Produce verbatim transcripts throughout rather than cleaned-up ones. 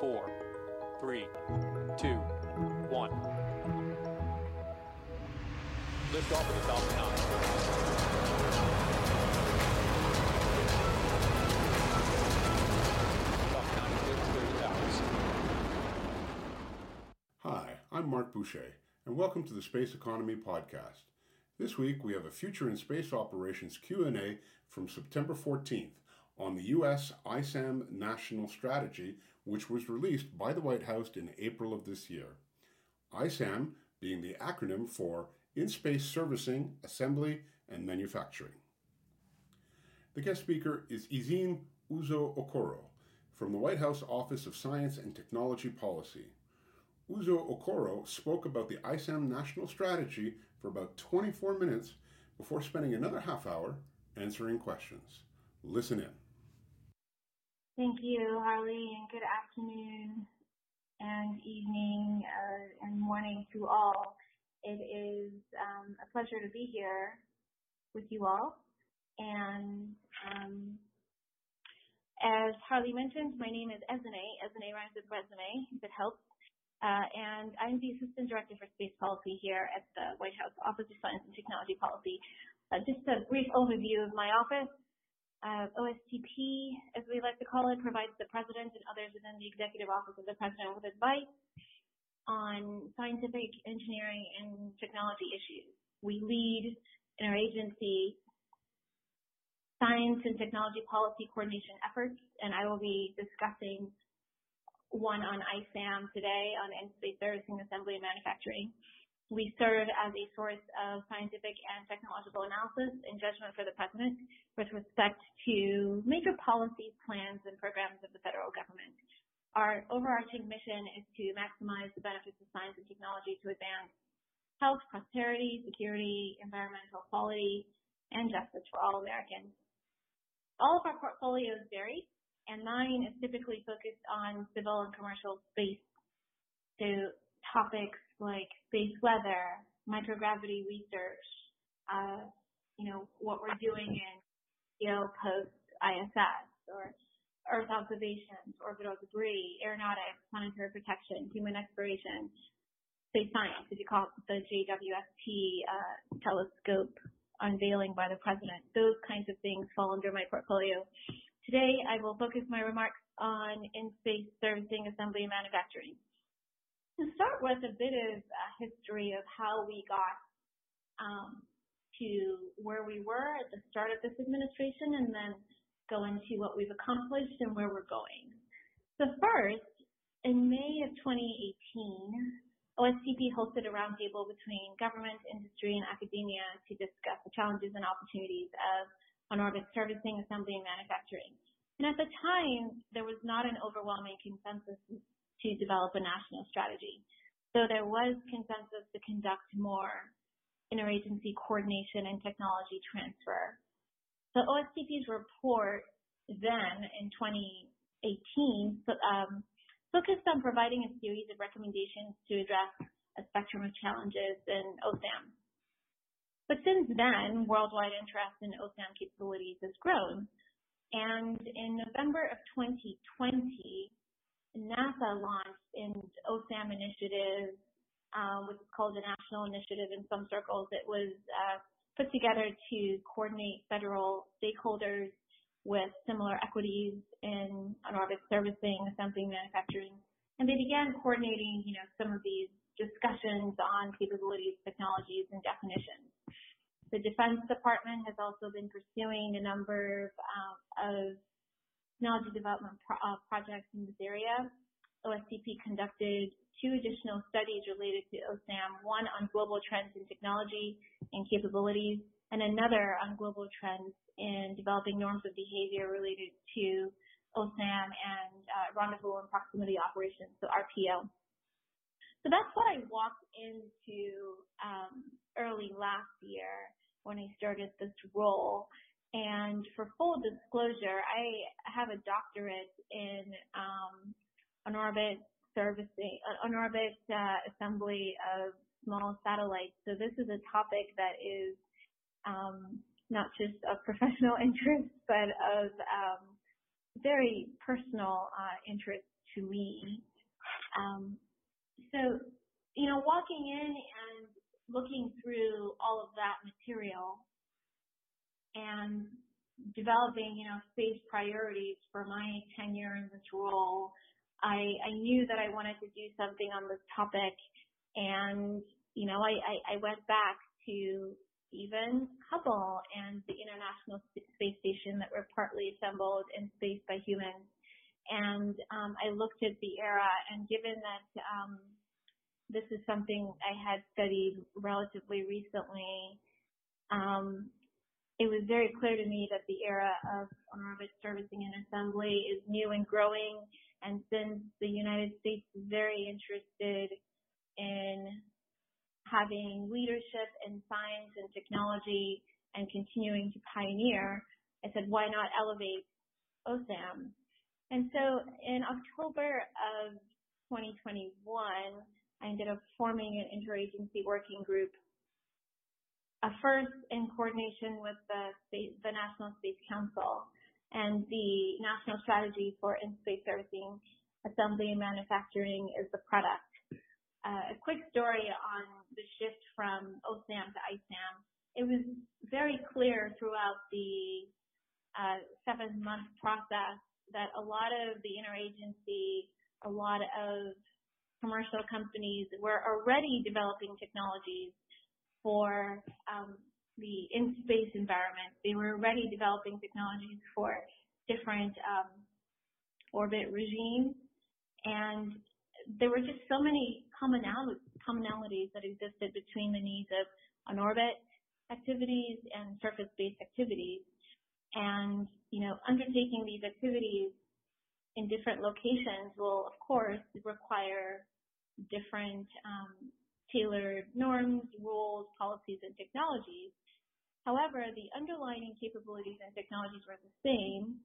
four, three, two, one. Lift off of the Falcon nine. Falcon nine clears thirty hours. Hi, I'm Mark Boucher, and welcome to the Space Economy Podcast. This week, we have a Future in Space Operations Q and A from September fourteenth on the U S I SAM National Strategy, which was released by the White House in April of this year. I SAM being the acronym for In-Space Servicing, Assembly, and Manufacturing. The guest speaker is Ezinne Uzo-Okoro from the White House Office of Science and Technology Policy. Uzo-Okoro spoke about the I SAM National Strategy for about twenty-four minutes before spending another half hour answering questions. Listen in. Thank you, Harley, and good afternoon and evening uh, and morning to all. It is um, a pleasure to be here with you all. And um, as Harley mentioned, my name is Ezinne. Ezinne rhymes with resume, if it helps. Uh, and I'm the Assistant Director for Space Policy here at the White House Office of Science and Technology Policy. Uh, just a brief overview of my office. Uh, O S T P, as we like to call it, provides the President and others within the Executive Office of the President with advice on scientific, engineering, and technology issues. We lead in our agency science and technology policy coordination efforts, and I will be discussing one on I SAM today on in-space servicing, assembly, and manufacturing. We serve as a source of scientific and technological analysis and judgment for the President with respect to major policies, plans, and programs of the federal government. Our overarching mission is to maximize the benefits of science and technology to advance health, prosperity, security, environmental quality, and justice for all Americans. All of our portfolios vary, and mine is typically focused on civil and commercial space, so topics like space weather, microgravity research, uh, you know, what we're doing in geo post I S S, or Earth observations, orbital debris, aeronautics, planetary protection, human exploration, space science, if you call it the J W S T uh, telescope unveiling by the President. Those kinds of things fall under my portfolio. Today, I will focus my remarks on in-space servicing, assembly, and manufacturing. To start with a bit of a history of how we got um, to where we were at the start of this administration, and then go into what we've accomplished and where we're going. So first, in May of twenty eighteen, O S T P hosted a roundtable between government, industry, and academia to discuss the challenges and opportunities of on-orbit servicing, assembly, and manufacturing. And at the time, there was not an overwhelming consensus to develop a national strategy. So there was consensus to conduct more interagency coordination and technology transfer. The O S T P's report then in twenty eighteen um, focused on providing a series of recommendations to address a spectrum of challenges in O SAM. But since then, worldwide interest in O SAM capabilities has grown. And in November of twenty twenty, NASA launched an O SAM initiative, um, which is called the National Initiative in some circles. It was uh, put together to coordinate federal stakeholders with similar equities in on-orbit servicing, assembling, manufacturing, and they began coordinating, you know, some of these discussions on capabilities, technologies, and definitions. The Defense Department has also been pursuing a number of, um, of technology development pro- uh, projects in this area. O S T P conducted two additional studies related to O SAM, one on global trends in technology and capabilities, and another on global trends in developing norms of behavior related to O SAM and uh, rendezvous and proximity operations, so R P O. So that's what I walked into um, early last year when I started this role. And for full disclosure, I have a doctorate in um, on-orbit servicing, on-orbit uh, assembly of small satellites. So this is a topic that is um, not just of professional interest, but of um, very personal uh, interest to me. Um, so, you know, walking in and looking through all of that material and developing, you know, space priorities for my tenure in this role, I, I knew that I wanted to do something on this topic. And, you know, I, I, I went back to even Hubble and the International Space Station that were partly assembled in space by humans. And um, I looked at the era, and given that um, this is something I had studied relatively recently, um, it was very clear to me that the era of on-orbit servicing and assembly is new and growing. And since the United States is very interested in having leadership in science and technology and continuing to pioneer, I said, why not elevate O SAM? And so in October of twenty twenty-one, I ended up forming an interagency working group, a first in coordination with the, Space, the National Space Council and the National Strategy for In-Space Servicing, Assembly, and Manufacturing is the product. Uh, a quick story on the shift from O SAM to ISAM. It was very clear throughout the uh, seven-month process that a lot of the interagency, a lot of commercial companies were already developing technologies for um, the in-space environment. They were already developing technologies for different um, orbit regimes, and there were just so many commonalities that existed between the needs of on-orbit activities and surface-based activities. And, you know, undertaking these activities in different locations will, of course, require different um, tailored norms, rules, policies, and technologies. However, the underlying capabilities and technologies were the same.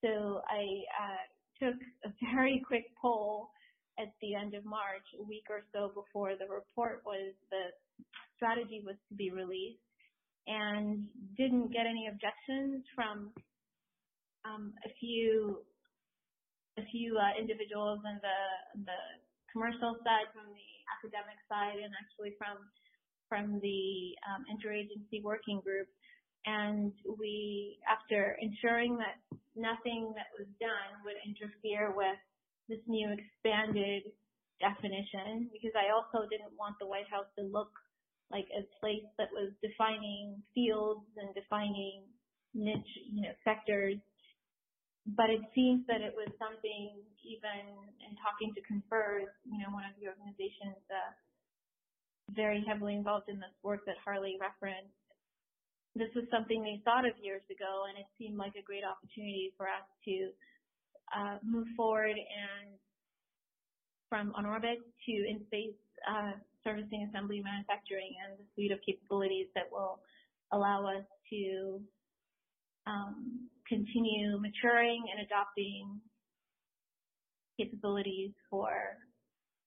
So I uh, took a very quick poll at the end of March, a week or so before the report was, the strategy was to be released, and didn't get any objections from um, a few a few uh, individuals in the the commercial side, from the academic side, and actually from from the um, interagency working group. And we, after ensuring that nothing that was done would interfere with this new expanded definition, because I also didn't want the White House to look like a place that was defining fields and defining niche, you know, sectors. But it seems that it was something, even in talking to CONFERS, you know, one of the organizations uh, very heavily involved in this work that Harley referenced, this was something they thought of years ago, and it seemed like a great opportunity for us to Uh, move forward and from on-orbit to in-space uh, servicing, assembly, manufacturing, and the suite of capabilities that will allow us to um, continue maturing and adopting capabilities for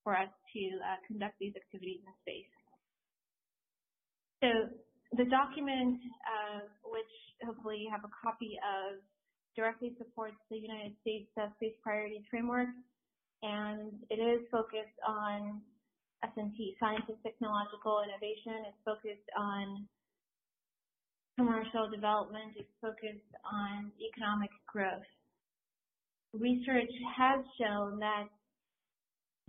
for us to uh, conduct these activities in space. So the document, uh, which hopefully you have a copy of, directly supports the United States uh, Space Priorities Framework, and it is focused on S and T, science and technological innovation. It's focused on commercial development. It's focused on economic growth. Research has shown that,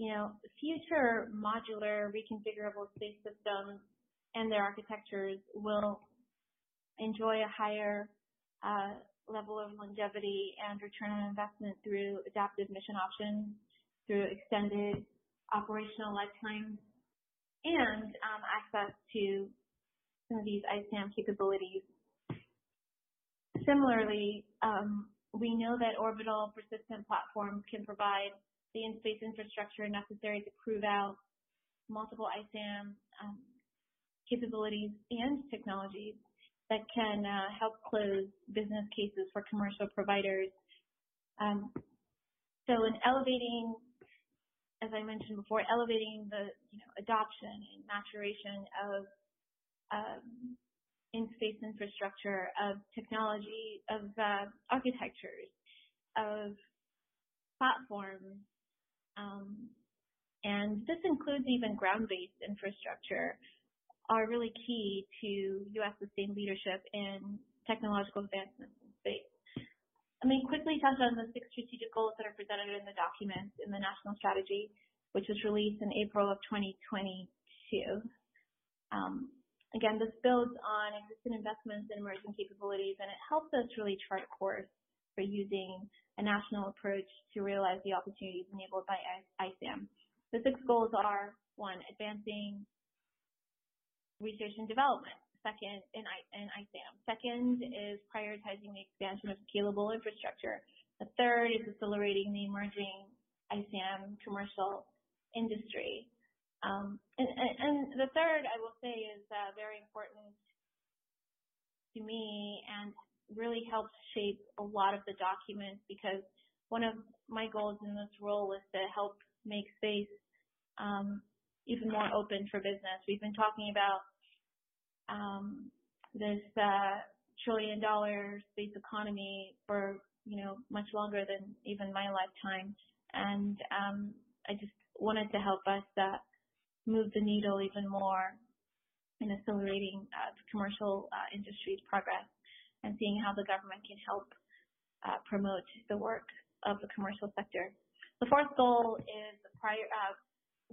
you know, future modular reconfigurable space systems and their architectures will enjoy a higher uh, level of longevity and return on investment through adaptive mission options, through extended operational lifetimes, and um, access to some of these ISAM capabilities. Similarly, um, we know that orbital persistent platforms can provide the in-space infrastructure necessary to prove out multiple ISAM um, capabilities and technologies that can uh, help close business cases for commercial providers. Um, so in elevating, as I mentioned before, elevating the you know, adoption and maturation of um, in-space infrastructure, of technology, of uh, architectures, of platforms, um, and this includes even ground-based infrastructure, are really key to U S sustained leadership in technological advancements in space. I mean, quickly touch on the six strategic goals that are presented in the document in the National Strategy, which was released in April of twenty twenty-two. Um, again, this builds on existing investments in emerging capabilities, and it helps us really chart a course for using a national approach to realize the opportunities enabled by I SAM. The six goals are: one, advancing research and development, second, in, I, in I SAM. Second is prioritizing the expansion of scalable infrastructure. The third is accelerating the emerging I SAM commercial industry. Um, and, and, and the third, I will say, is uh, very important to me and really helps shape a lot of the documents, because one of my goals in this role is to help make space um, even more open for business. We've been talking about Um, this uh, trillion dollar space economy for, you know, much longer than even my lifetime. And um, I just wanted to help us uh, move the needle even more in accelerating uh, the commercial uh, industry's progress and seeing how the government can help uh, promote the work of the commercial sector. The fourth goal is prior, uh,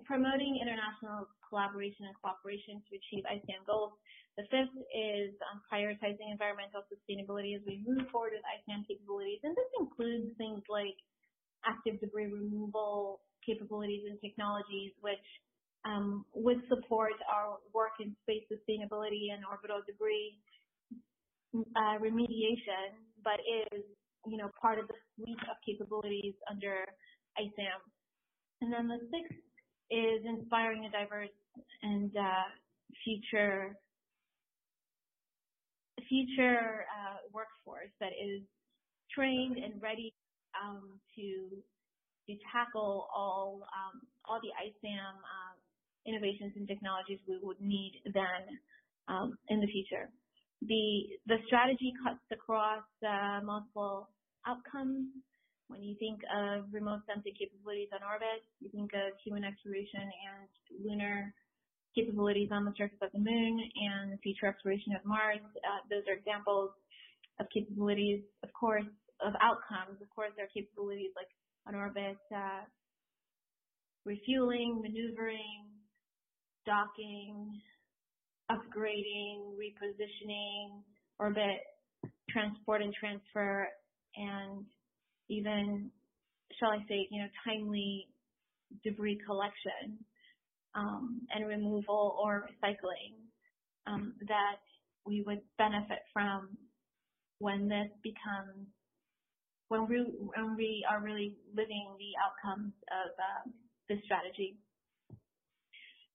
promoting international collaboration and cooperation to achieve I SAM goals. The fifth is um, prioritizing environmental sustainability as we move forward with I SAM capabilities. And this includes things like active debris removal capabilities and technologies, which um, would support our work in space sustainability and orbital debris uh, remediation, but is, you know, part of the suite of capabilities under I SAM. And then the sixth is inspiring a diverse and uh, future future uh, workforce that is trained and ready um, to to tackle all um, all the I SAM uh, innovations and technologies we would need then um, in the future. The the strategy cuts across uh, multiple outcomes. When you think of remote sensing capabilities on orbit, you think of human exploration and lunar capabilities on the surface of the moon and the future exploration of Mars. Uh, those are examples of capabilities, of course, of outcomes. Of course, there are capabilities like on orbit uh, refueling, maneuvering, docking, upgrading, repositioning, orbit transport and transfer, and even, shall I say, you know, timely debris collection um, and removal or recycling um, that we would benefit from when this becomes, when we, when we are really living the outcomes of uh, this strategy.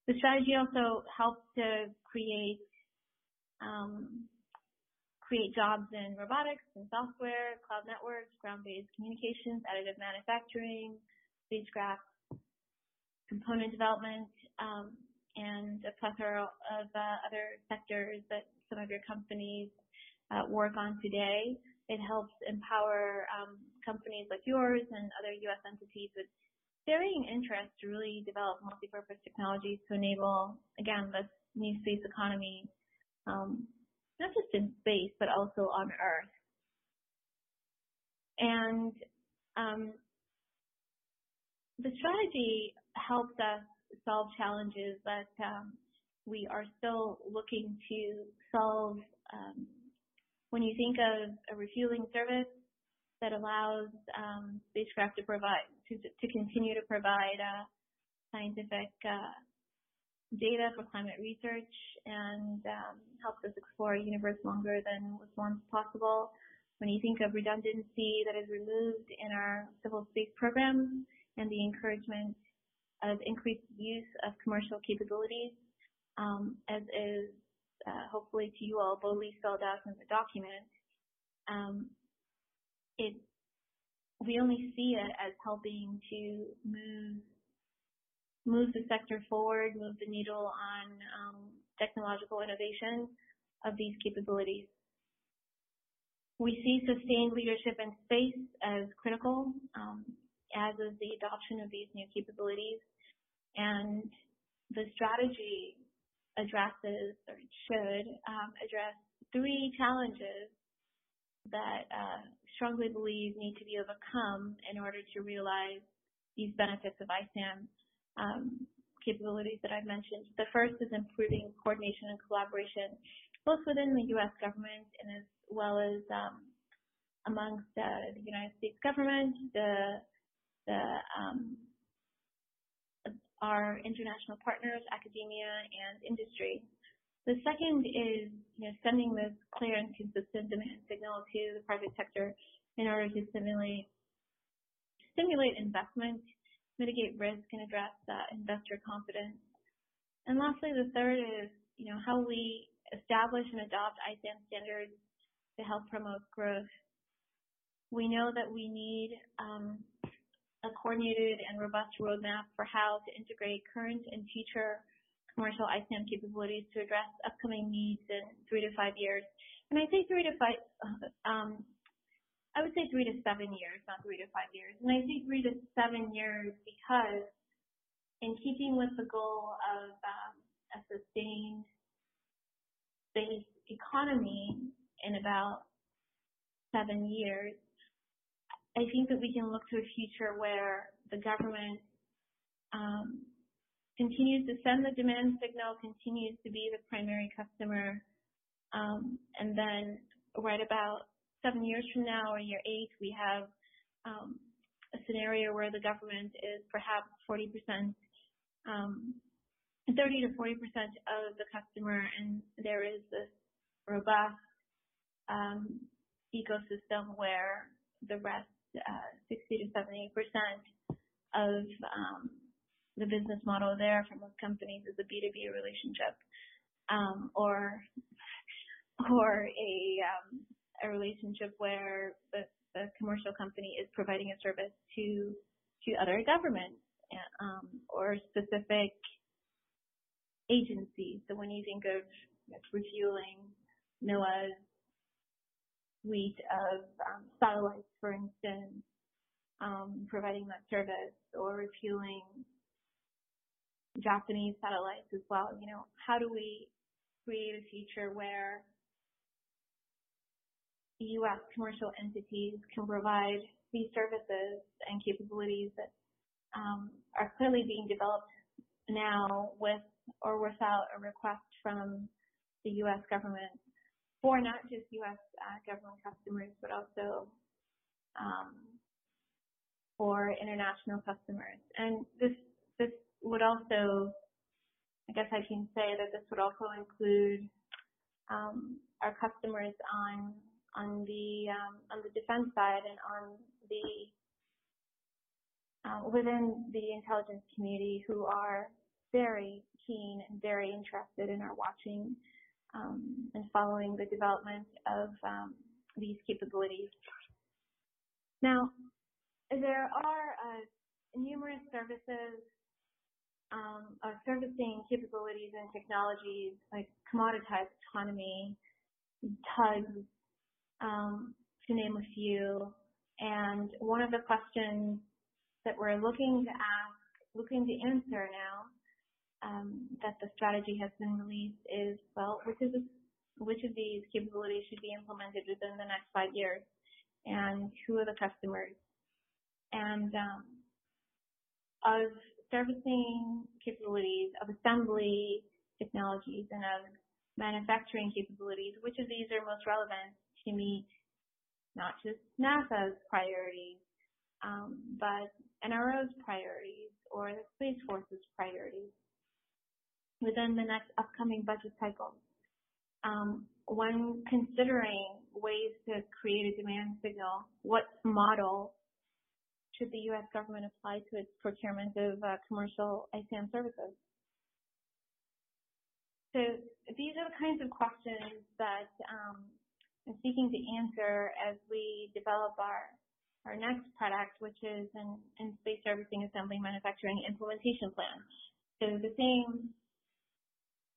The strategy also helps to create um, create jobs in robotics and software, cloud networks, ground-based communications, additive manufacturing, spacecraft, component development, um, and a plethora of uh, other sectors that some of your companies uh, work on today. It helps empower um, companies like yours and other U S entities with varying interests to really develop multi-purpose technologies to enable, again, this new space economy, um, not just in space, but also on Earth. And um, the strategy helps us solve challenges that um, we are still looking to solve. Um, when you think of a refueling service that allows um, spacecraft to provide, to, to continue to provide uh, scientific uh, data for climate research and um, helps us explore a universe longer than was once possible. When you think of redundancy that is removed in our civil space programs and the encouragement of increased use of commercial capabilities, um, as is uh, hopefully to you all boldly spelled out in the document, um, it we only see it as helping to move move the sector forward, move the needle on um, technological innovation of these capabilities. We see sustained leadership in space as critical, um, as is the adoption of these new capabilities. And the strategy addresses, or should um, address, three challenges that uh, strongly believe need to be overcome in order to realize these benefits of I SAM um, capabilities that I've mentioned. The first is improving coordination and collaboration, both within the U S government and as well as um, amongst uh, the United States government, the, the um, our international partners, academia, and industry. The second is, you know, sending this clear and consistent demand signal to the private sector in order to stimulate stimulate investment, mitigate risk, and address uh, investor confidence. And lastly, the third is, you know, how we establish and adopt I SAM standards to help promote growth. We know that we need um, a coordinated and robust roadmap for how to integrate current and future commercial I SAM capabilities to address upcoming needs in three to five years. And I say three to five, um, I would say three to seven years, not three to five years. And I say three to seven years because in keeping with the goal of um, a sustained space economy in about seven years, I think that we can look to a future where the government um, continues to send the demand signal, continues to be the primary customer, um, and then right about seven years from now, or year eight, we have um, a scenario where the government is perhaps forty percent, um, thirty to forty percent of the customer, and there is this robust um, ecosystem where the rest, uh, sixty to seventy percent of um, the business model there from those companies is a B to B relationship, um, or or a um, a relationship where the, the commercial company is providing a service to to other governments um, or specific agencies. So when you think of refueling NOAA's suite of um, satellites, for instance, um, providing that service, or refueling Japanese satellites as well, you know, how do we create a future where U S commercial entities can provide these services and capabilities that um, are clearly being developed now with or without a request from the U S government for not just U S uh, government customers, but also um, for international customers. And this this would also, I guess I can say that this would also include um, our customers on on the um, on the defense side and on the uh, within the intelligence community, who are very keen and very interested and are watching um, and following the development of um, these capabilities. Now, there are uh, numerous services um, of servicing capabilities and technologies like commoditized autonomy, tugs, Um, to name a few. And one of the questions that we're looking to ask, looking to answer now um, that the strategy has been released is, well, which, is, which of these capabilities should be implemented within the next five years? And who are the customers? And um, of servicing capabilities, of assembly technologies, and of manufacturing capabilities, which of these are most relevant to meet not just NASA's priorities, um, but N R O's priorities or the Space Force's priorities within the next upcoming budget cycle? Um, when considering ways to create a demand signal, what model should the U S government apply to its procurement of uh, commercial I SAM services? So these are the kinds of questions that um, and seeking to answer as we develop our, our next product, which is an in-space servicing, assembly, manufacturing, implementation plan. So the same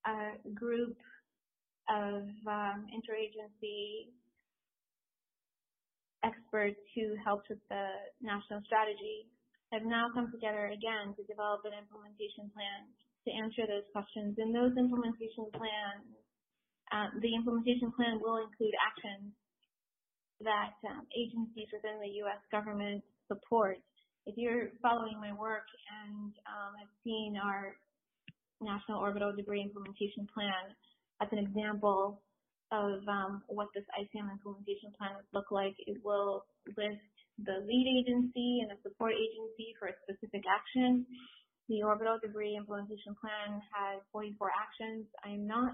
uh, group of um, interagency expert who helped with the national strategy, have now come together again to develop an implementation plan to answer those questions. And those implementation plans, uh, the implementation plan will include actions that um, agencies within the U S government support. If you're following my work and um, have seen our National Orbital Debris Implementation Plan, that's an example of um, what this I SAM implementation plan would look like. It will list the lead agency and the support agency for a specific action. The Orbital Debris Implementation Plan has forty-four actions. I'm not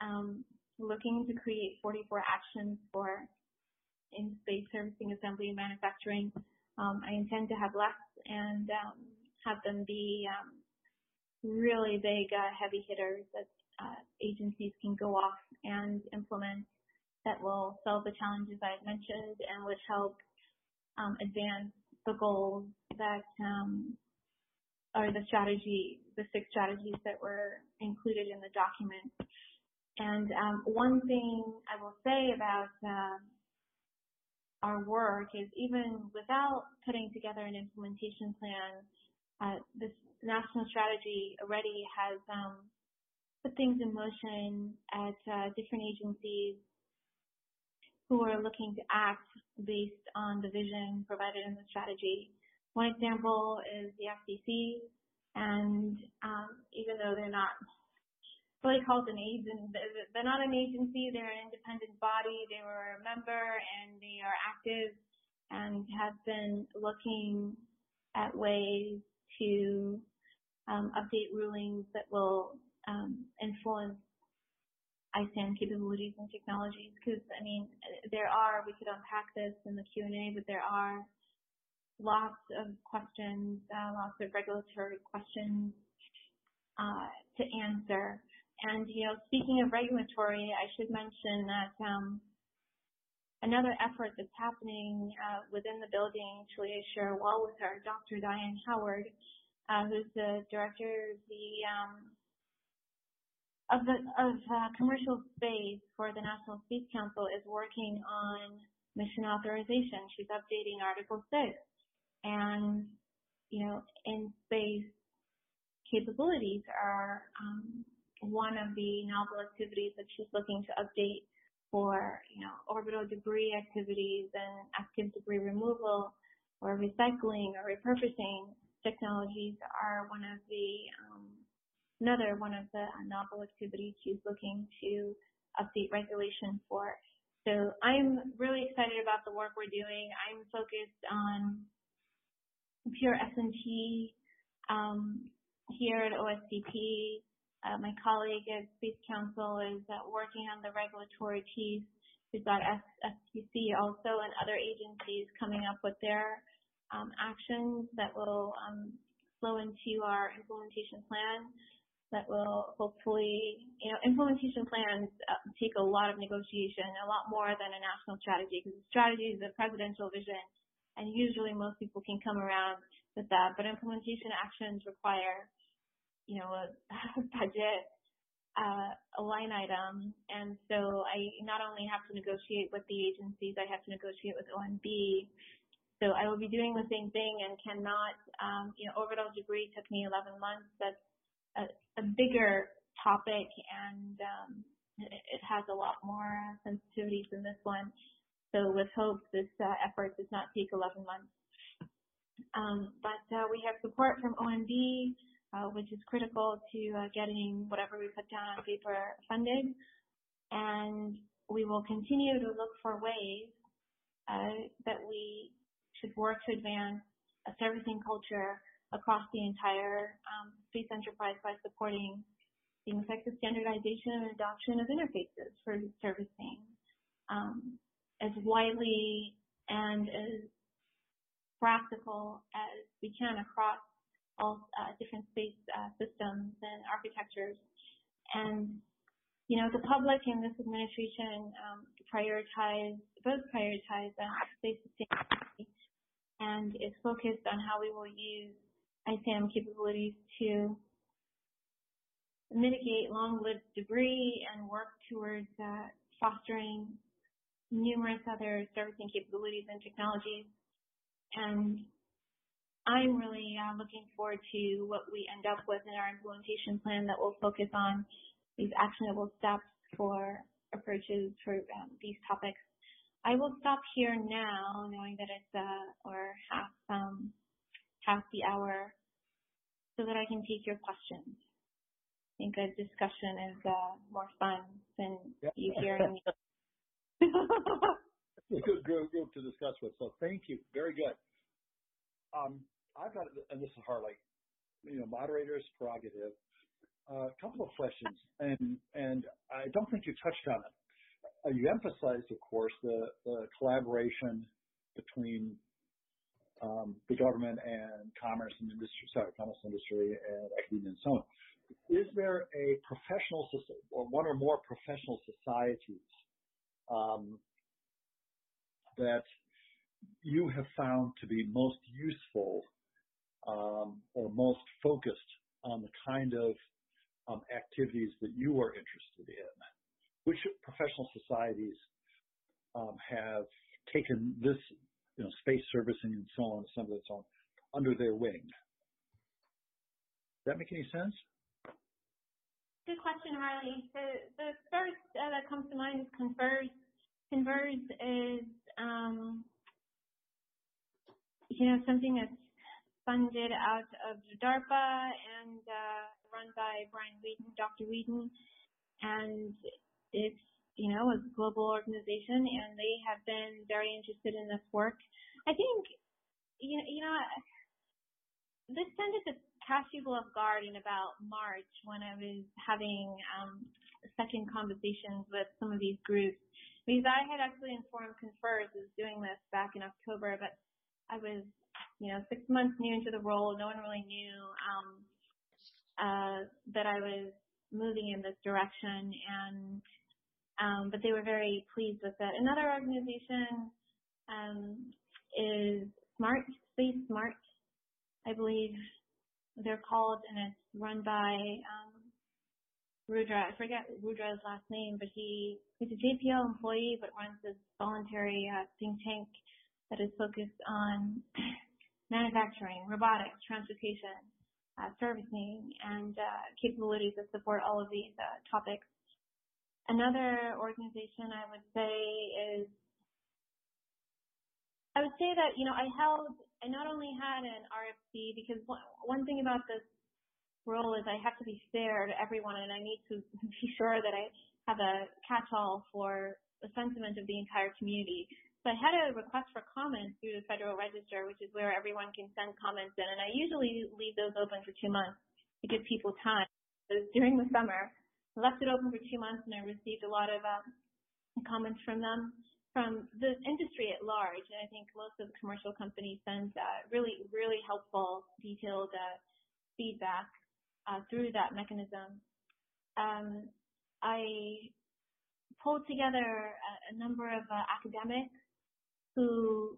um, looking to create forty-four actions for in-space servicing, assembly, and manufacturing. Um, I intend to have less and um, have them be um, really big, uh, heavy hitters that uh, agencies can go off and implement that will solve the challenges I've mentioned and would help um, advance the goals that um, are the strategy, the six strategies that were included in the document. And um, one thing I will say about uh, our work is even without putting together an implementation plan, uh, this national strategy already has um, put things in motion at uh, different agencies who are looking to act based on the vision provided in the strategy. One example is the F C C, and um, even though they're not really called an agency, they're not an agency, they're an independent body, they were a member, and they are active and have been looking at ways to um, update rulings that will um, influence I SAM capabilities and technologies. Because, I mean, there are, we could unpack this in the Q and A, but there are lots of questions, uh, lots of regulatory questions uh, to answer. And, you know, speaking of regulatory, I should mention that um, another effort that's happening uh, within the building to share a wall with her, Doctor Diane Howard, uh, who's the director of the, um, of, the, of uh, commercial space for the National Space Council, is working on mission authorization. She's updating Article six. And, you know, in space capabilities are um, one of the novel activities that she's looking to update for, you know, orbital debris activities and active debris removal or recycling or repurposing technologies are one of the, um, another one of the novel activities she's looking to update regulation for. So I'm really excited about the work we're doing. I'm focused on pure S and T um, here at O S T P. Uh, my colleague at Space Council is uh, working on the regulatory piece. We've got S P C also and other agencies coming up with their um, actions that will um, flow into our implementation plan that will hopefully, you know, implementation plans uh, take a lot of negotiation, a lot more than a national strategy, because the strategy is a presidential vision, and usually most people can come around with that, but implementation actions require, you know, a budget, uh, a line item. And so I not only have to negotiate with the agencies, I have to negotiate with O M B. So I will be doing the same thing and cannot, um, you know, orbital debris took me eleven months. That's a, a bigger topic, and um, it has a lot more sensitivities than this one. So with hope, this uh, effort does not take eleven months. Um, but uh, we have support from O M B, Uh, which is critical to uh, getting whatever we put down on paper funded. And we will continue to look for ways uh, that we should work to advance a servicing culture across the entire um, space enterprise by supporting things like the standardization and adoption of interfaces for servicing um, as widely and as practical as we can across all uh, different space uh, systems and architectures. And, you know, the public and this administration um, prioritize, both prioritize uh, space sustainability, and is focused on how we will use I SAM capabilities to mitigate long-lived debris and work towards uh, fostering numerous other servicing capabilities and technologies. And I'm really uh, looking forward to what we end up with in our implementation plan that will focus on these actionable steps for approaches for um, these topics. I will stop here now, knowing that it's uh, or half um, half the hour, so that I can take your questions. I think a discussion is uh, more fun than yep. you hearing me. It's a good group to discuss with. So thank you. Very good. Um, I've got, and this is Harley, you know, moderator's prerogative. Uh, a couple of questions, and and I don't think you touched on it. Uh, you emphasized, of course, the, the collaboration between um, the government and commerce and industry, sorry, commerce industry and academia and so on. Is there a professional or one or more professional societies um, that you have found to be most useful um, or most focused on the kind of Um, activities that you are interested in? Which professional societies um, have taken this, you know, space servicing and so on, some of its own, under their wing? Does that make any sense? Good question, Harley. The, the first uh, that comes to mind is CONFERS. CONFERS is, um, you know, something that's funded out of DARPA and uh, run by Brian Whedon, Doctor Whedon, and it's, you know, a global organization, and they have been very interested in this work. I think, you know, this tended to catch people off guard in about March when I was having um, second conversations with some of these groups, because I had actually informed CONFERS was doing this back in October, but I was, you know, six months new into the role. No one really knew um, uh, that I was moving in this direction, and um, but they were very pleased with it. Another organization um, is Smart Space, Smart, I believe they're called, and it's run by um, Rudra. I forget Rudra's last name, but he he's a J P L employee, but runs this voluntary uh, think tank that is focused on manufacturing, robotics, transportation, uh, servicing, and uh, capabilities that support all of these uh, topics. Another organization I would say is, I would say that, you know, I held, I not only had an R F C, because one, one thing about this role is I have to be fair to everyone, and I need to be sure that I have a catch-all for the sentiment of the entire community. So I had a request for comments through the Federal Register, which is where everyone can send comments in, and I usually leave those open for two months to give people time. It was during the summer. I left it open for two months, and I received a lot of uh, comments from them, from the industry at large, and I think most of the commercial companies send uh, really, really helpful, detailed uh, feedback uh, through that mechanism. Um, I pulled together a, a number of uh, academics who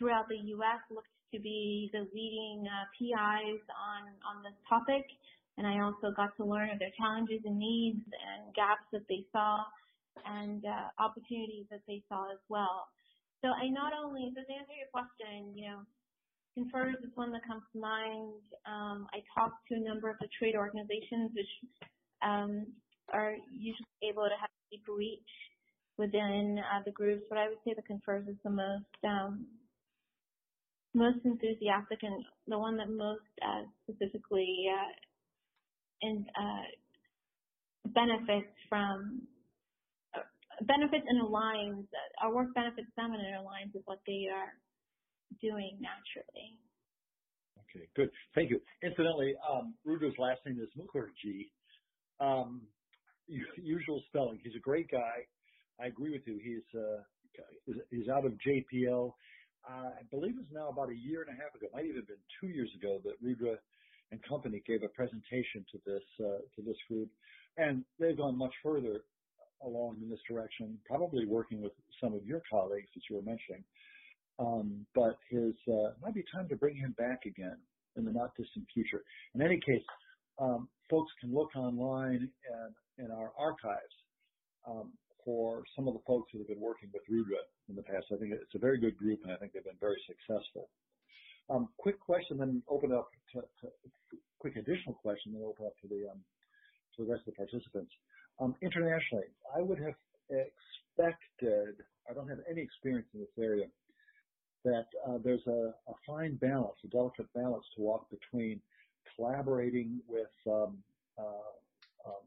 throughout the U S looked to be the leading uh, P Is on, on this topic. And I also got to learn of their challenges and needs and gaps that they saw and uh, opportunities that they saw as well. So I not only, so to answer your question, you know, CONFERS is one that comes to mind. Um, I talked to a number of the trade organizations which um, are usually able to have deeper reach within uh, the groups, but I would say the CONFERS is the most um, most enthusiastic and the one that most uh, specifically uh, and uh, benefits from uh, benefits and aligns uh, our work benefits them and it aligns with what they are doing naturally. Okay, good. Thank you. Incidentally, um, Rudra's last name is Mukherjee. Um, usual spelling. He's a great guy. I agree with you. He's uh, he's out of J P L. Uh, I believe it's now about a year and a half ago. It might even have been two years ago that Rudra and company gave a presentation to this uh, to this group, and they've gone much further along in this direction. Probably working with some of your colleagues that you were mentioning. Um, but his uh, might be time to bring him back again in the not distant future. In any case, um, folks can look online and in our archives um, for some of the folks who have been working with Rudra in the past. I think it's a very good group, and I think they've been very successful. Um, quick question, then open up to, to quick additional question, then open up to the um, to the rest of the participants. Um, internationally, I would have expected, I don't have any experience in this area, that uh, there's a, a fine balance, a delicate balance to walk between collaborating with um, uh, um,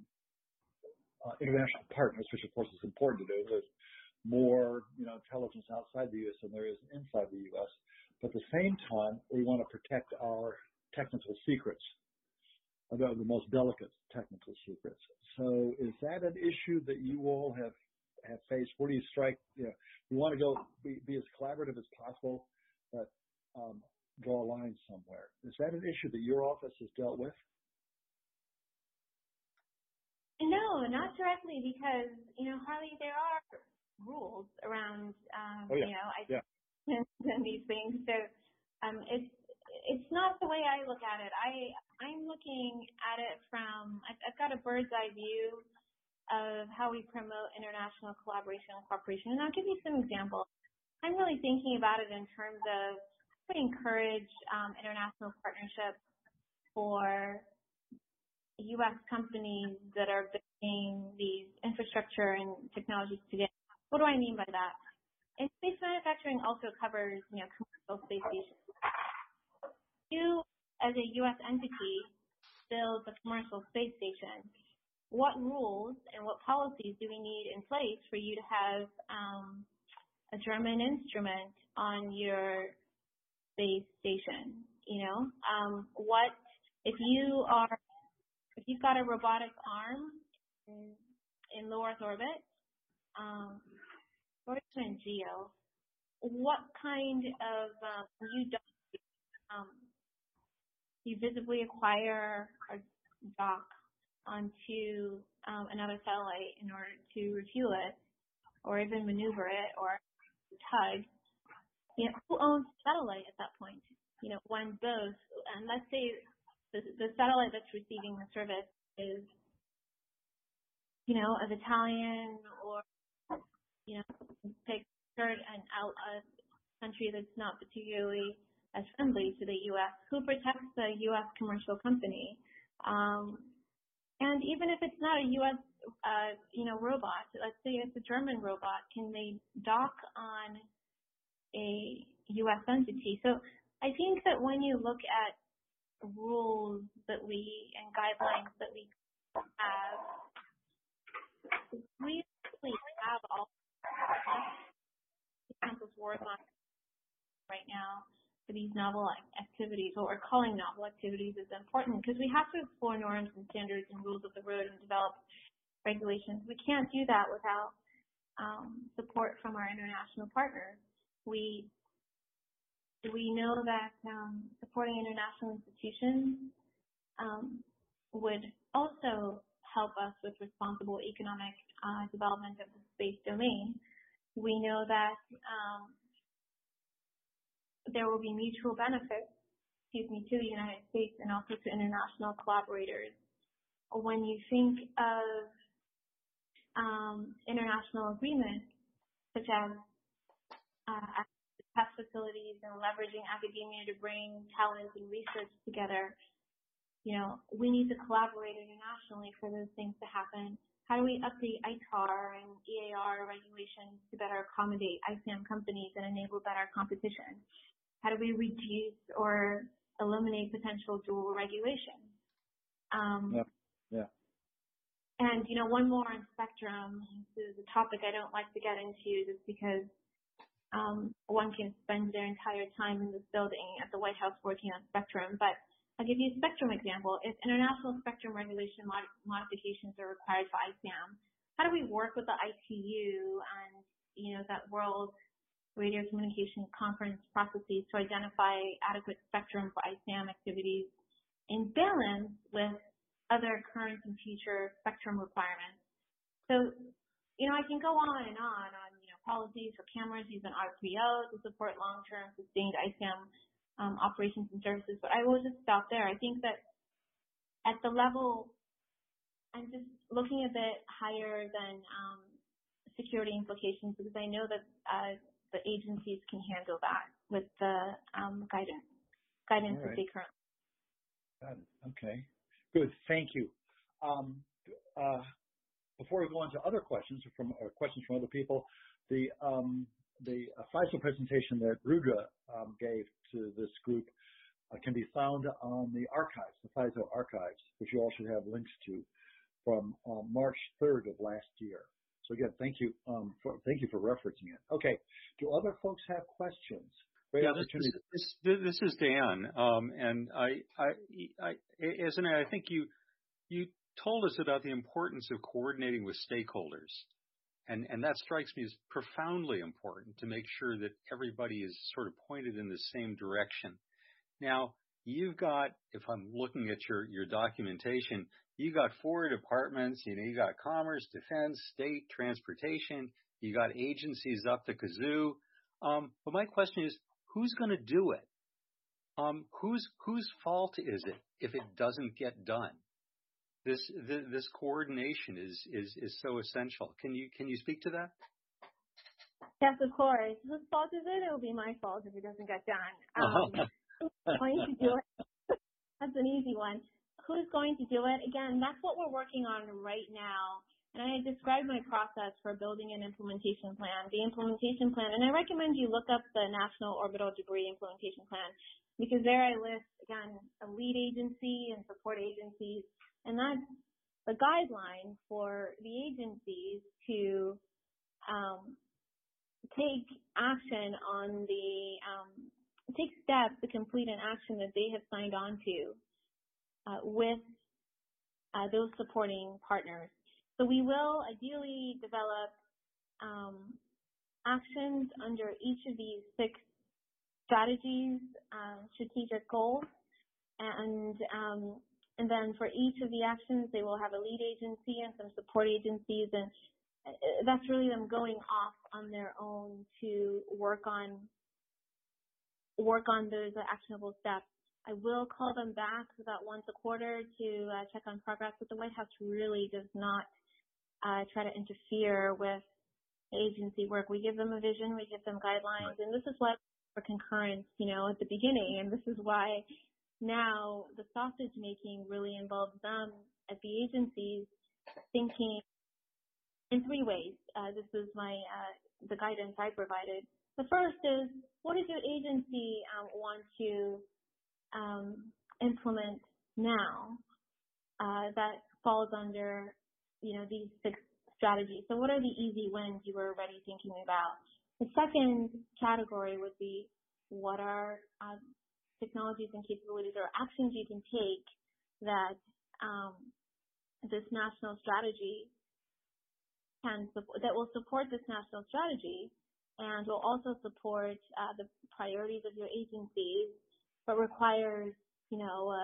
uh, international partners, which of course is important to do. There's more, you know, intelligence outside the U S than there is inside the U S, but at the same time, we want to protect our technical secrets, the most delicate technical secrets. So is that an issue that you all have have faced? Where do you strike? You know, we want to go be, be as collaborative as possible, but um, draw a line somewhere. Is that an issue that your office has dealt with? No, not directly, because, you know, Harley, there are rules around, um, oh, yeah. you know, I yeah. and these things. So um, it's it's not the way I look at it. I I'm looking at it from I've, I've got a bird's eye view of how we promote international collaboration and cooperation. And I'll give you some examples. I'm really thinking about it in terms of how we encourage um, international partnerships for U S companies that are building these infrastructure and technologies today. What do I mean by that? And space manufacturing also covers, you know, commercial space stations. You, as a U S entity, build the commercial space station. What rules and what policies do we need in place for you to have um, a German instrument on your space station? You know, um, what if you are if you've got a robotic arm in, in low Earth orbit um, or even geo? What kind of um, you don't um, you visibly acquire or dock onto um, another satellite in order to refuel it, or even maneuver it, or tug? You know, who owns the satellite at that point? You know, one both. And let's say the, the satellite that's receiving the service is, you know, an Italian or, you know, pick an out a country that's not particularly as friendly to the U S Who protects the U S commercial company? Um, And even if it's not a U S, uh, you know, robot, let's say it's a German robot, can they dock on a U S entity? So I think that when you look at rules that we and guidelines that we have, we really have all the examples we're working on right now for these novel activities, what we're calling novel activities, is important because we have to explore norms and standards and rules of the road and develop regulations. We can't do that without um, support from our international partners. We we know that um, supporting international institutions um, would also help us with responsible economic uh, development of the space domain. We know that um, there will be mutual benefits, excuse me, to the United States and also to international collaborators. When you think of um, international agreements, such as uh, test facilities and leveraging academia to bring talents and research together, you know, we need to collaborate internationally for those things to happen. How do we update I T A R and E A R regulations to better accommodate I SAM companies and enable better competition? How do we reduce or eliminate potential dual regulation? Um, yeah. yeah. And, you know, one more on spectrum. This is a topic I don't like to get into just because um, one can spend their entire time in this building at the White House working on spectrum. But I'll give you a spectrum example. If international spectrum regulation mod modifications are required for I SAM, how do we work with the I T U and, you know, that World Radio Communication Conference processes to identify adequate spectrum for I SAM activities in balance with other current and future spectrum requirements? So, you know, I can go on and on on, you know, policies for cameras using R P O to support long-term sustained I SAM um, operations and services, but I will just stop there. I think that at the level, I'm just looking a bit higher than um, security implications, because I know that uh, the agencies can handle that with the um, guidance, guidance right. that they currently. Got it. Okay. Good. Thank you. Um, uh, before we go on to other questions from or questions from other people, the um, the uh, FISO presentation that Rudra um, gave to this group uh, can be found on the archives, the FISO archives, which you all should have links to, from uh, March third of last year. So again, thank you um, for thank you for referencing it. Okay, do other folks have questions? Great yeah, opportunity. This, this, this is Dan, um, and I, I, I, Ezinne, I think you you told us about the importance of coordinating with stakeholders, and and that strikes me as profoundly important to make sure that everybody is sort of pointed in the same direction. Now, you've got, if I'm looking at your, your documentation, you got four departments, you know, you got commerce, defense, state, transportation, you got agencies up the kazoo. Um, but my question is, who's going to do it? Um, whose, whose fault is it if it doesn't get done? This, th this coordination is, is, is so essential. Can you, can you speak to that? Yes, of course. Whose fault is it? It'll be my fault if it doesn't get done. Um, who's going to do it? That's an easy one. Who's going to do it? Again, that's what we're working on right now. And I described my process for building an implementation plan, the implementation plan. And I recommend you look up the National Orbital Debris Implementation Plan, because there I list, again, a lead agency and support agencies. And that's the guideline for the agencies to um, take action on the um, take steps to complete an action that they have signed on to uh, with uh, those supporting partners. So we will ideally develop um, actions under each of these six strategies, uh, strategic goals, and um, and then for each of the actions, they will have a lead agency and some support agencies, and that's really them going off on their own to work on work on those actionable steps. I will call them back about once a quarter to uh, check on progress, but the White House really does not uh, try to interfere with agency work. We give them a vision, we give them guidelines, and this is why we're concurrent, you know, at the beginning, and this is why now the sausage making really involves them at the agencies thinking in three ways. Uh, this is my uh, the guidance I provided. The first is, what does your agency um, want to um, implement now uh, that falls under, you know, these six strategies? So what are the easy wins you were already thinking about? The second category would be, what are uh, technologies and capabilities or actions you can take that um, this national strategy can support, that will support this national strategy, and will also support uh, the priorities of your agencies, but requires, you know, a,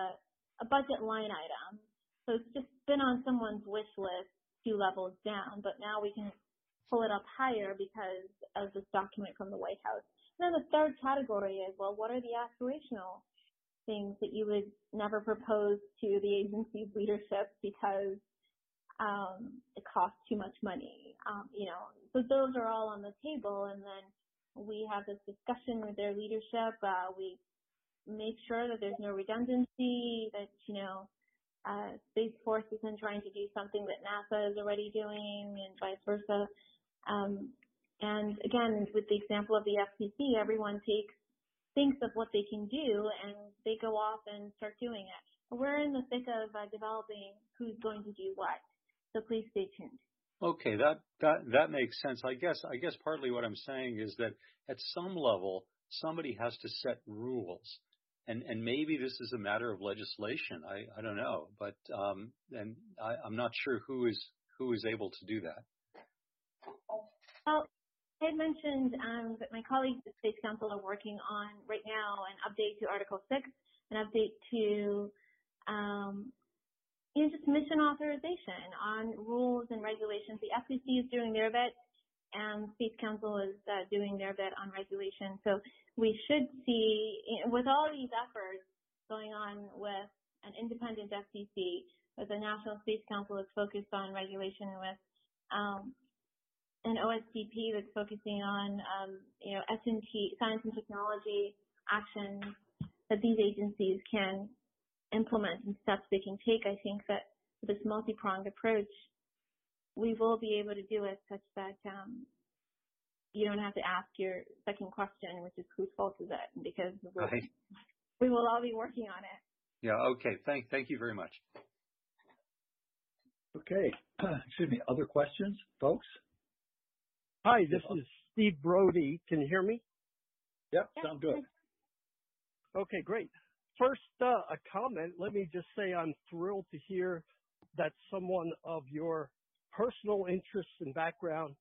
a budget line item. So it's just been on someone's wish list two levels down, but now we can pull it up higher because of this document from the White House. And then the third category is, well, what are the aspirational things that you would never propose to the agency's leadership because Um, it costs too much money, um, you know. So those are all on the table, and then we have this discussion with their leadership. Uh, we make sure that there's no redundancy, that, you know, uh, Space Force isn't trying to do something that NASA is already doing, and vice versa. Um, and again, with the example of the F C C, everyone takes thinks of what they can do, and they go off and start doing it. But we're in the thick of uh, developing who's going to do what. So please stay tuned. Okay, that, that, that makes sense. I guess, I guess partly what I'm saying is that at some level, somebody has to set rules. And, and maybe this is a matter of legislation. I, I don't know. But um, and I, I'm not sure who is, who is able to do that. Well, I had mentioned um, that my colleagues at Space Council are working on right now an update to Article six, an update to um, you know, just mission authorization on rules and regulations. The F C C is doing their bit, and Space Council is uh, doing their bit on regulation. So we should see, you know, with all these efforts going on with an independent F C C, with the National Space Council is focused on regulation with um, an O S T P that's focusing on, um, you know, S and T, science and technology actions that these agencies can implement and steps they can take. I think that with this multi-pronged approach, we will be able to do it such that um, you don't have to ask your second question, which is whose fault is it? Because right. we will all be working on it. Yeah. Okay. Thank. Thank you very much. Okay. Excuse me. Other questions, folks? Hi, this is Steve Brody. Can you hear me? Yep, yep. Sounds good. Okay, great. First, uh, a comment. Let me just say I'm thrilled to hear that someone of your personal interests and background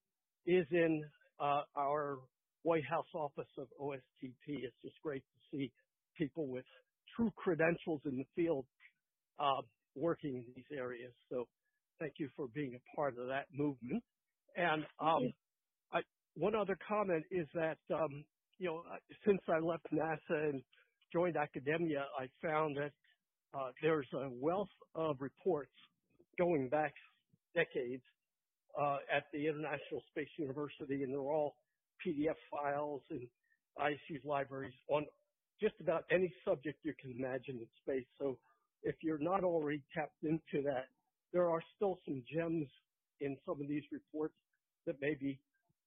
is in uh, our White House Office of O S T P. It's just great to see people with true credentials in the field uh, working in these areas. So thank you for being a part of that movement. And um, I, one other comment is that, um, you know, since I left NASA and joined academia, I found that uh, there's a wealth of reports going back decades uh, at the International Space University, and they're all P D F files in I S U's libraries on just about any subject you can imagine in space. So if you're not already tapped into that, there are still some gems in some of these reports that maybe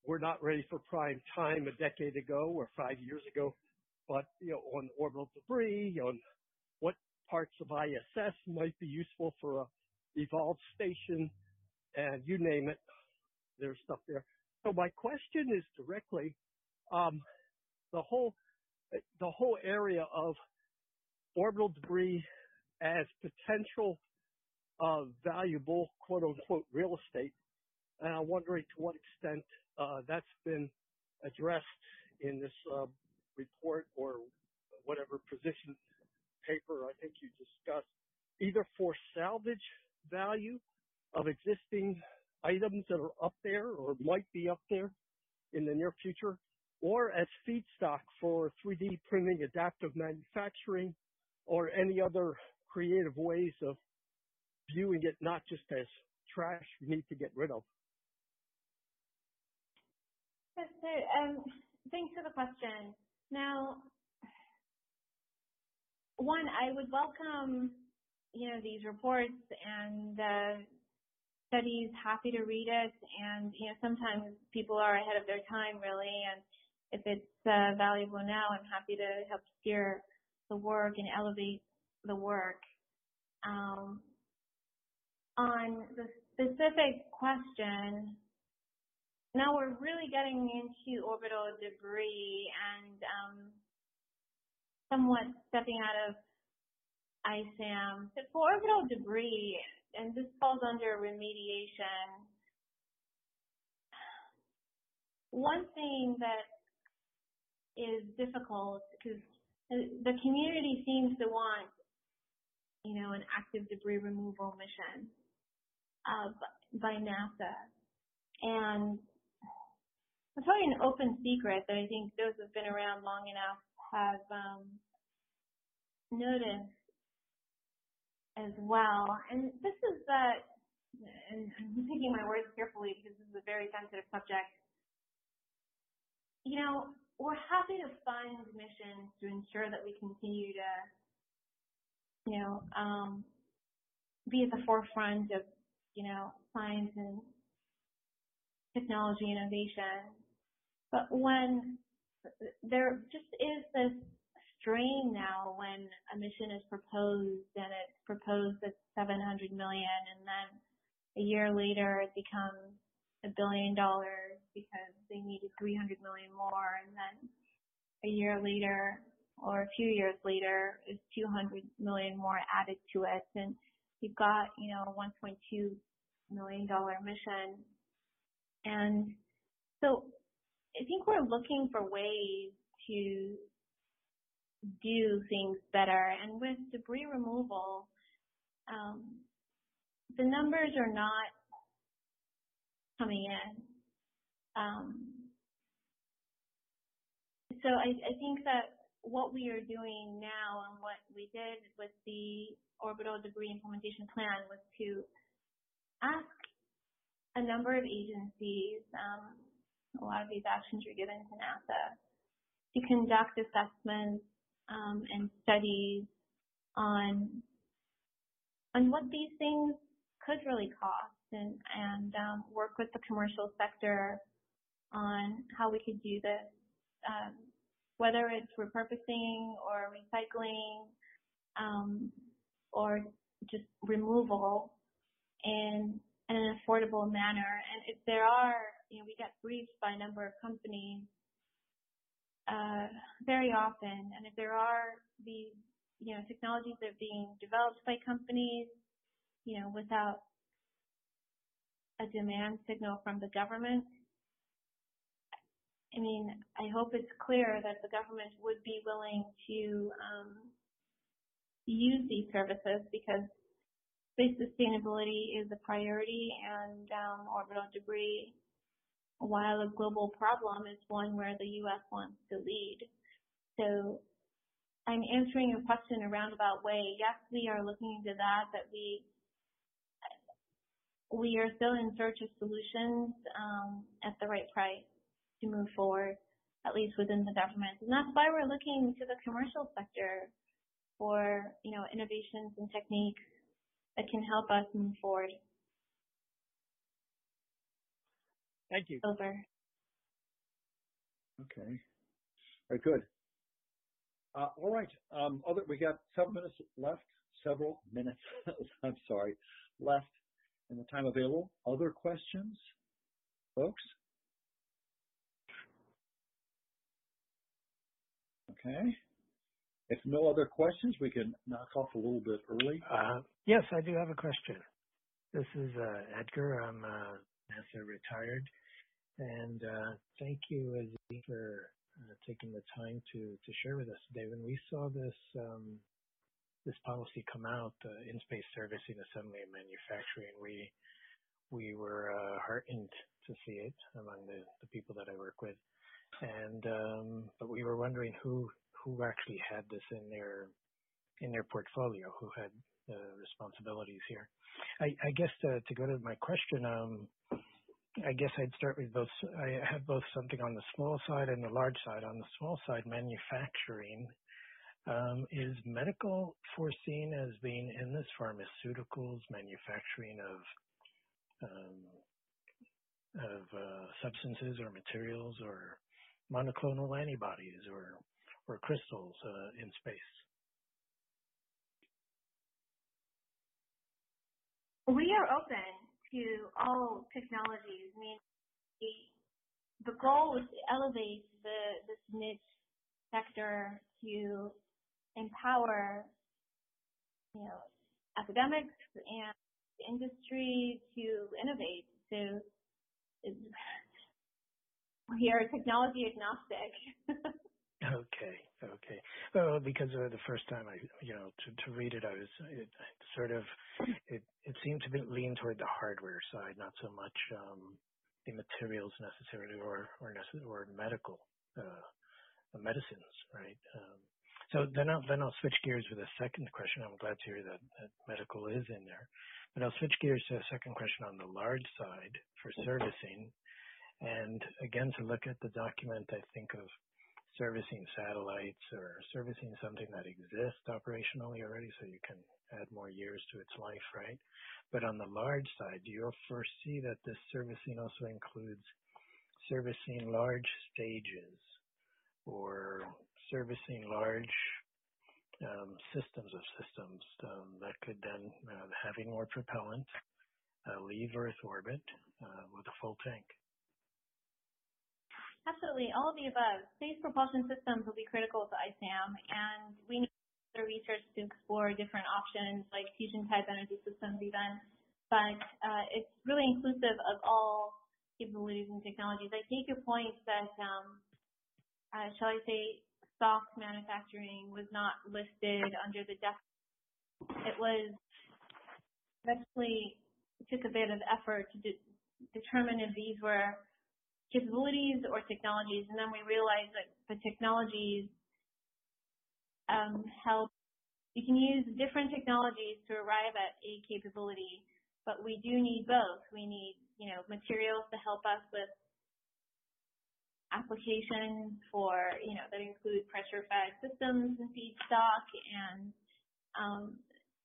we're not ready for prime time a decade ago or five years ago, but you know, on orbital debris, on what parts of I S S might be useful for a evolved station, and you name it, there's stuff there. So my question is directly, um, the whole the whole area of orbital debris as potential Uh, valuable, quote-unquote, real estate, and I'm wondering to what extent uh, that's been addressed in this uh, report or whatever position paper I think you discussed, either for salvage value of existing items that are up there or might be up there in the near future, or as feedstock for three D printing, adaptive manufacturing, or any other creative ways of viewing it not just as trash you need to get rid of. So, um, thanks for the question. Now, one, I would welcome, you know, these reports and uh, studies, happy to read it. And, you know, sometimes people are ahead of their time, really. And if it's uh, valuable now, I'm happy to help steer the work and elevate the work. Um, On the specific question, now we're really getting into orbital debris and um, somewhat stepping out of I SAM. But for orbital debris, and this falls under remediation, one thing that is difficult, because the community seems to want, you know, an active debris removal mission Uh, by NASA. And it's probably an open secret that I think those who've been around long enough have um, noticed as well. And this is the, and I'm picking my words carefully because this is a very sensitive subject. You know, we're happy to fund missions to ensure that we continue to, you know, um, be at the forefront of, you know, science and technology innovation. But when there just is this strain now when a mission is proposed and it's proposed at seven hundred million dollars and then a year later it becomes a billion dollars because they needed three hundred million dollars more, and then a year later or a few years later is two hundred million dollars more added to it. And you've got, you know, a one point two million dollars mission. And so I think we're looking for ways to do things better. And with debris removal, um, the numbers are not coming in. Um, so I, I think that what we are doing now and what we did with the orbital debris implementation plan was to ask a number of agencies, um, a lot of these actions were given to NASA, to conduct assessments um, and studies on on what these things could really cost, and, and um, work with the commercial sector on how we could do this, um, whether it's repurposing or recycling um, or just removal in, in an affordable manner. And if there are, you know, we get briefed by a number of companies uh, very often, and if there are these, you know, technologies that are being developed by companies, you know, without a demand signal from the government, I mean, I hope it's clear that the government would be willing to um, use these services, because space sustainability is a priority, and um, orbital debris, while a global problem, is one where the U S wants to lead. So I'm answering your question in a roundabout way. Yes, we are looking into that, but we we are still in search of solutions um, at the right price to move forward, at least within the government. And that's why we're looking to the commercial sector for, you know, innovations and techniques that can help us move forward. Thank you. Over. Okay. Very good. Uh, all right. Um, other, we got several minutes left. Several minutes. I'm sorry, left in the time available. Other questions, folks? Okay. If no other questions, we can knock off a little bit early. Uh, yes, I do have a question. This is uh, Edgar. I'm uh, NASA retired, and uh, thank you, Ezinne, for Uh, taking the time to, to share with us today. When we saw this um, this policy come out, uh, in space servicing, assembly, and manufacturing, we we were uh, heartened to see it among the, the people that I work with, and um, but we were wondering who who actually had this in their in their portfolio, who had the uh, responsibilities here. I, I guess to, to go to my question. Um, I guess I'd start with both. I have both something on the small side and the large side. On the small side, manufacturing, um, is medical foreseen as being in this? Pharmaceuticals, manufacturing of um, of uh, substances or materials or monoclonal antibodies or or crystals uh, in space. We are open to all technologies. I mean, the, the goal was to elevate the, this niche sector to empower, you know, academics and the industry to innovate. So we are technology agnostic. Okay, okay. Well, because uh, the first time I, you know, to, to read it, I was it sort of, it, it seemed to be lean toward the hardware side, not so much um, the materials necessarily or or, necess or medical uh, medicines, right? Um, so then I'll then I'll switch gears with a second question. I'm glad to hear that, that medical is in there, but I'll switch gears to a second question on the large side for servicing, and again to look at the document. I think of servicing satellites or servicing something that exists operationally already, so you can add more years to its life, right? But on the large side, do you foresee that this servicing also includes servicing large stages or servicing large um, systems of systems um, that could then, uh, having more propellant, uh, leave Earth orbit uh, with a full tank? Absolutely, all of the above. Space propulsion systems will be critical to ISAM, and we need the research to explore different options like fusion-type energy systems even, but uh, it's really inclusive of all capabilities and technologies. I take your point that, um, uh, shall I say, soft manufacturing was not listed under the definition. It was actually took a bit of effort to de determine if these were capabilities or technologies, and then we realized that the technologies um, help. You can use different technologies to arrive at a capability, but we do need both. We need, you know, materials to help us with applications for, you know, that include pressure-fed systems and feedstock, and um,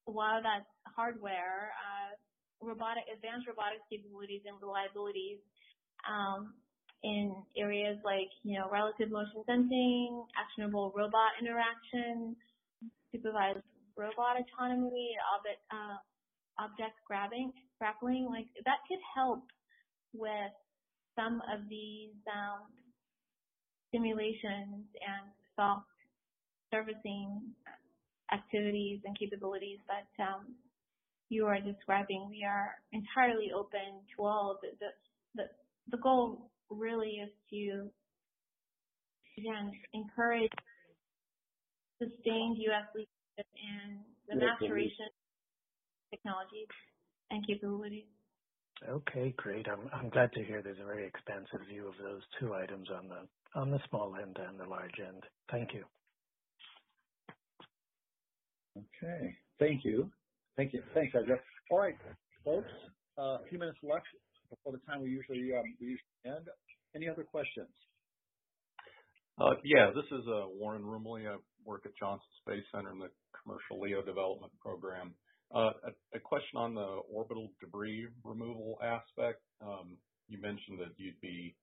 a lot of that hardware, uh, robotic, advanced robotics capabilities and reliabilities um, in areas like, you know, relative motion sensing, actionable robot interaction, supervised robot autonomy, object, uh, object grabbing, grappling, like that could help with some of these um, simulations and soft servicing activities and capabilities that um, you are describing. We are entirely open to all of it. The, the, the goal really is to, again, encourage sustained U S leadership and the maturation of technologies and capabilities. Okay, great. I'm, I'm glad to hear there's a very expansive view of those two items on the on the small end and the large end. Thank you. Okay, thank you. Thank you. Thanks, Ezra. All right, folks, uh, a few minutes left before the time we usually, um, we usually end. Any other questions? Uh, yeah, this is uh, Warren Rumley. I work at Johnson Space Center in the Commercial LEO Development Program. Uh, a, a question on the orbital debris removal aspect. Um, you mentioned that you'd be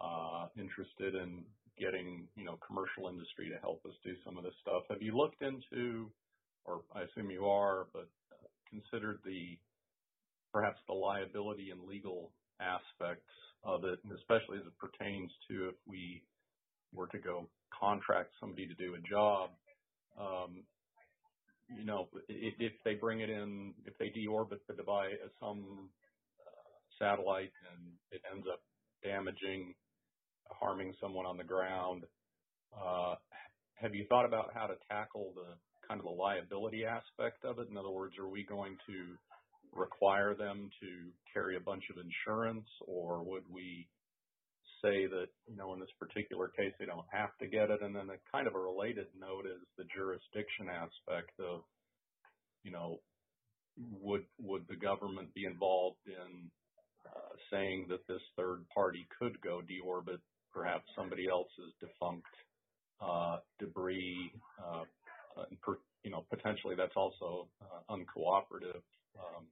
uh, interested in getting, you know, commercial industry to help us do some of this stuff. Have you looked into, or I assume you are, but considered the perhaps the liability and legal aspects of it, and especially as it pertains to if we were to go contract somebody to do a job, um, you know, if, if they bring it in, if they deorbit the device, some uh, satellite, and it ends up damaging, harming someone on the ground, uh, have you thought about how to tackle the kind of the liability aspect of it? In other words, are we going to require them to carry a bunch of insurance, or would we say that, you know, in this particular case, they don't have to get it? And then a kind of a related note is the jurisdiction aspect of, you know, would would the government be involved in uh, saying that this third party could go deorbit perhaps somebody else's defunct uh, debris, uh, and per, you know, potentially that's also uh, uncooperative, um,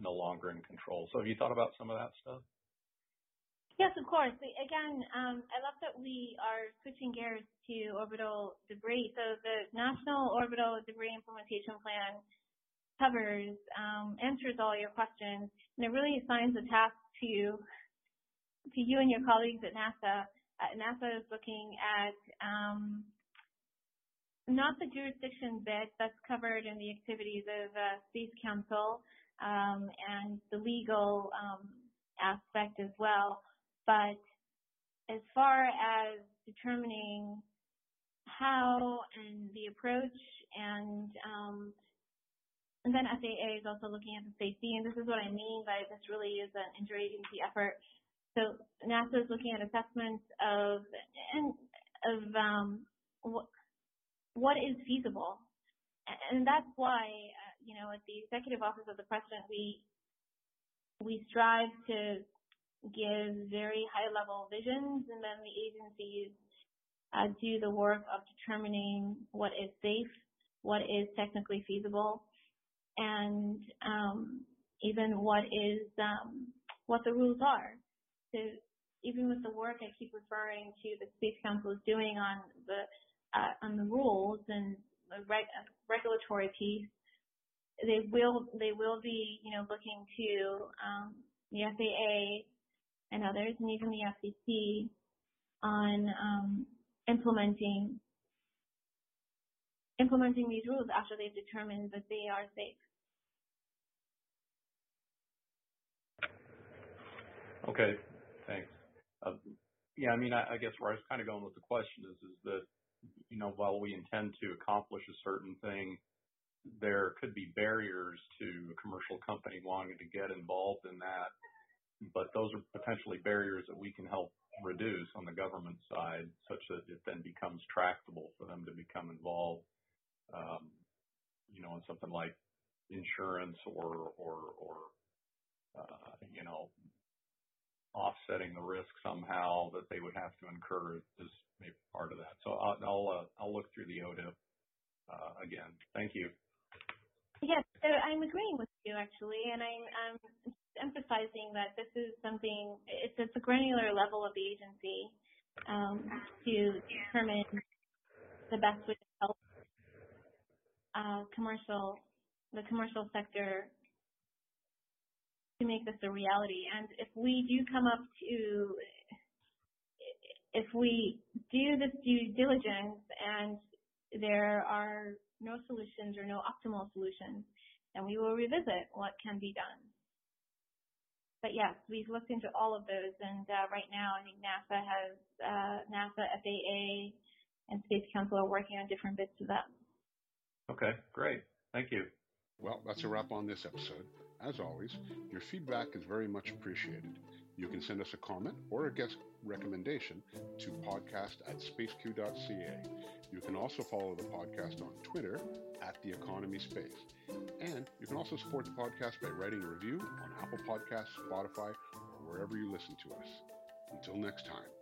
no longer in control. So have you thought about some of that stuff? Yes, of course. Again, um, I love that we are switching gears to orbital debris. So the National Orbital Debris Implementation Plan covers, um, answers all your questions, and it really assigns the task to to you and your colleagues at NASA. Uh, NASA is looking at um, not the jurisdiction bit that's covered in the activities of uh, Space Council, um, and the legal um, aspect as well. But as far as determining how and the approach, and, um, and then F A A is also looking at the safety, and this is what I mean by this really is an interagency effort. So NASA is looking at assessments of and of um, what, what is feasible, and that's why uh, you know, at the Executive Office of the President, we we strive to give very high-level visions, and then the agencies uh, do the work of determining what is safe, what is technically feasible, and um, even what is um, what the rules are. So even with the work I keep referring to that Space Council is doing on the uh, on the rules and the reg regulatory piece, they will they will be, you know, looking to um, the F A A and others, and even the F C C, on um, implementing implementing these rules after they've determined that they are safe. Okay, thanks. Uh, yeah, I mean, I, I guess where I was kind of going with the question is, is that, you know, while we intend to accomplish a certain thing, there could be barriers to a commercial company wanting to get involved in that. But those are potentially barriers that we can help reduce on the government side, such that it then becomes tractable for them to become involved, um, you know, in something like insurance or, or, or uh, you know, offsetting the risk somehow that they would have to incur is maybe part of that. So I'll, I'll, uh, I'll look through the O D I F uh, again. Thank you. Yes, so I'm agreeing with you actually, and I'm, I'm emphasizing that this is something, it's at the granular level of the agency um, to determine the best way to help uh, commercial, the commercial sector to make this a reality. And if we do come up to, if we do this due diligence and there are no solutions or no optimal solutions, then we will revisit what can be done. But yes, we've looked into all of those, and uh, right now I think NASA has, uh, NASA, F A A, and Space Council are working on different bits of that. Okay, great. Thank you. Well, that's a wrap on this episode. As always, your feedback is very much appreciated. You can send us a comment or a guest recommendation to podcast at spaceq dot c a. You can also follow the podcast on Twitter at The Economy Space. And you can also support the podcast by writing a review on Apple Podcasts, Spotify, or wherever you listen to us. Until next time.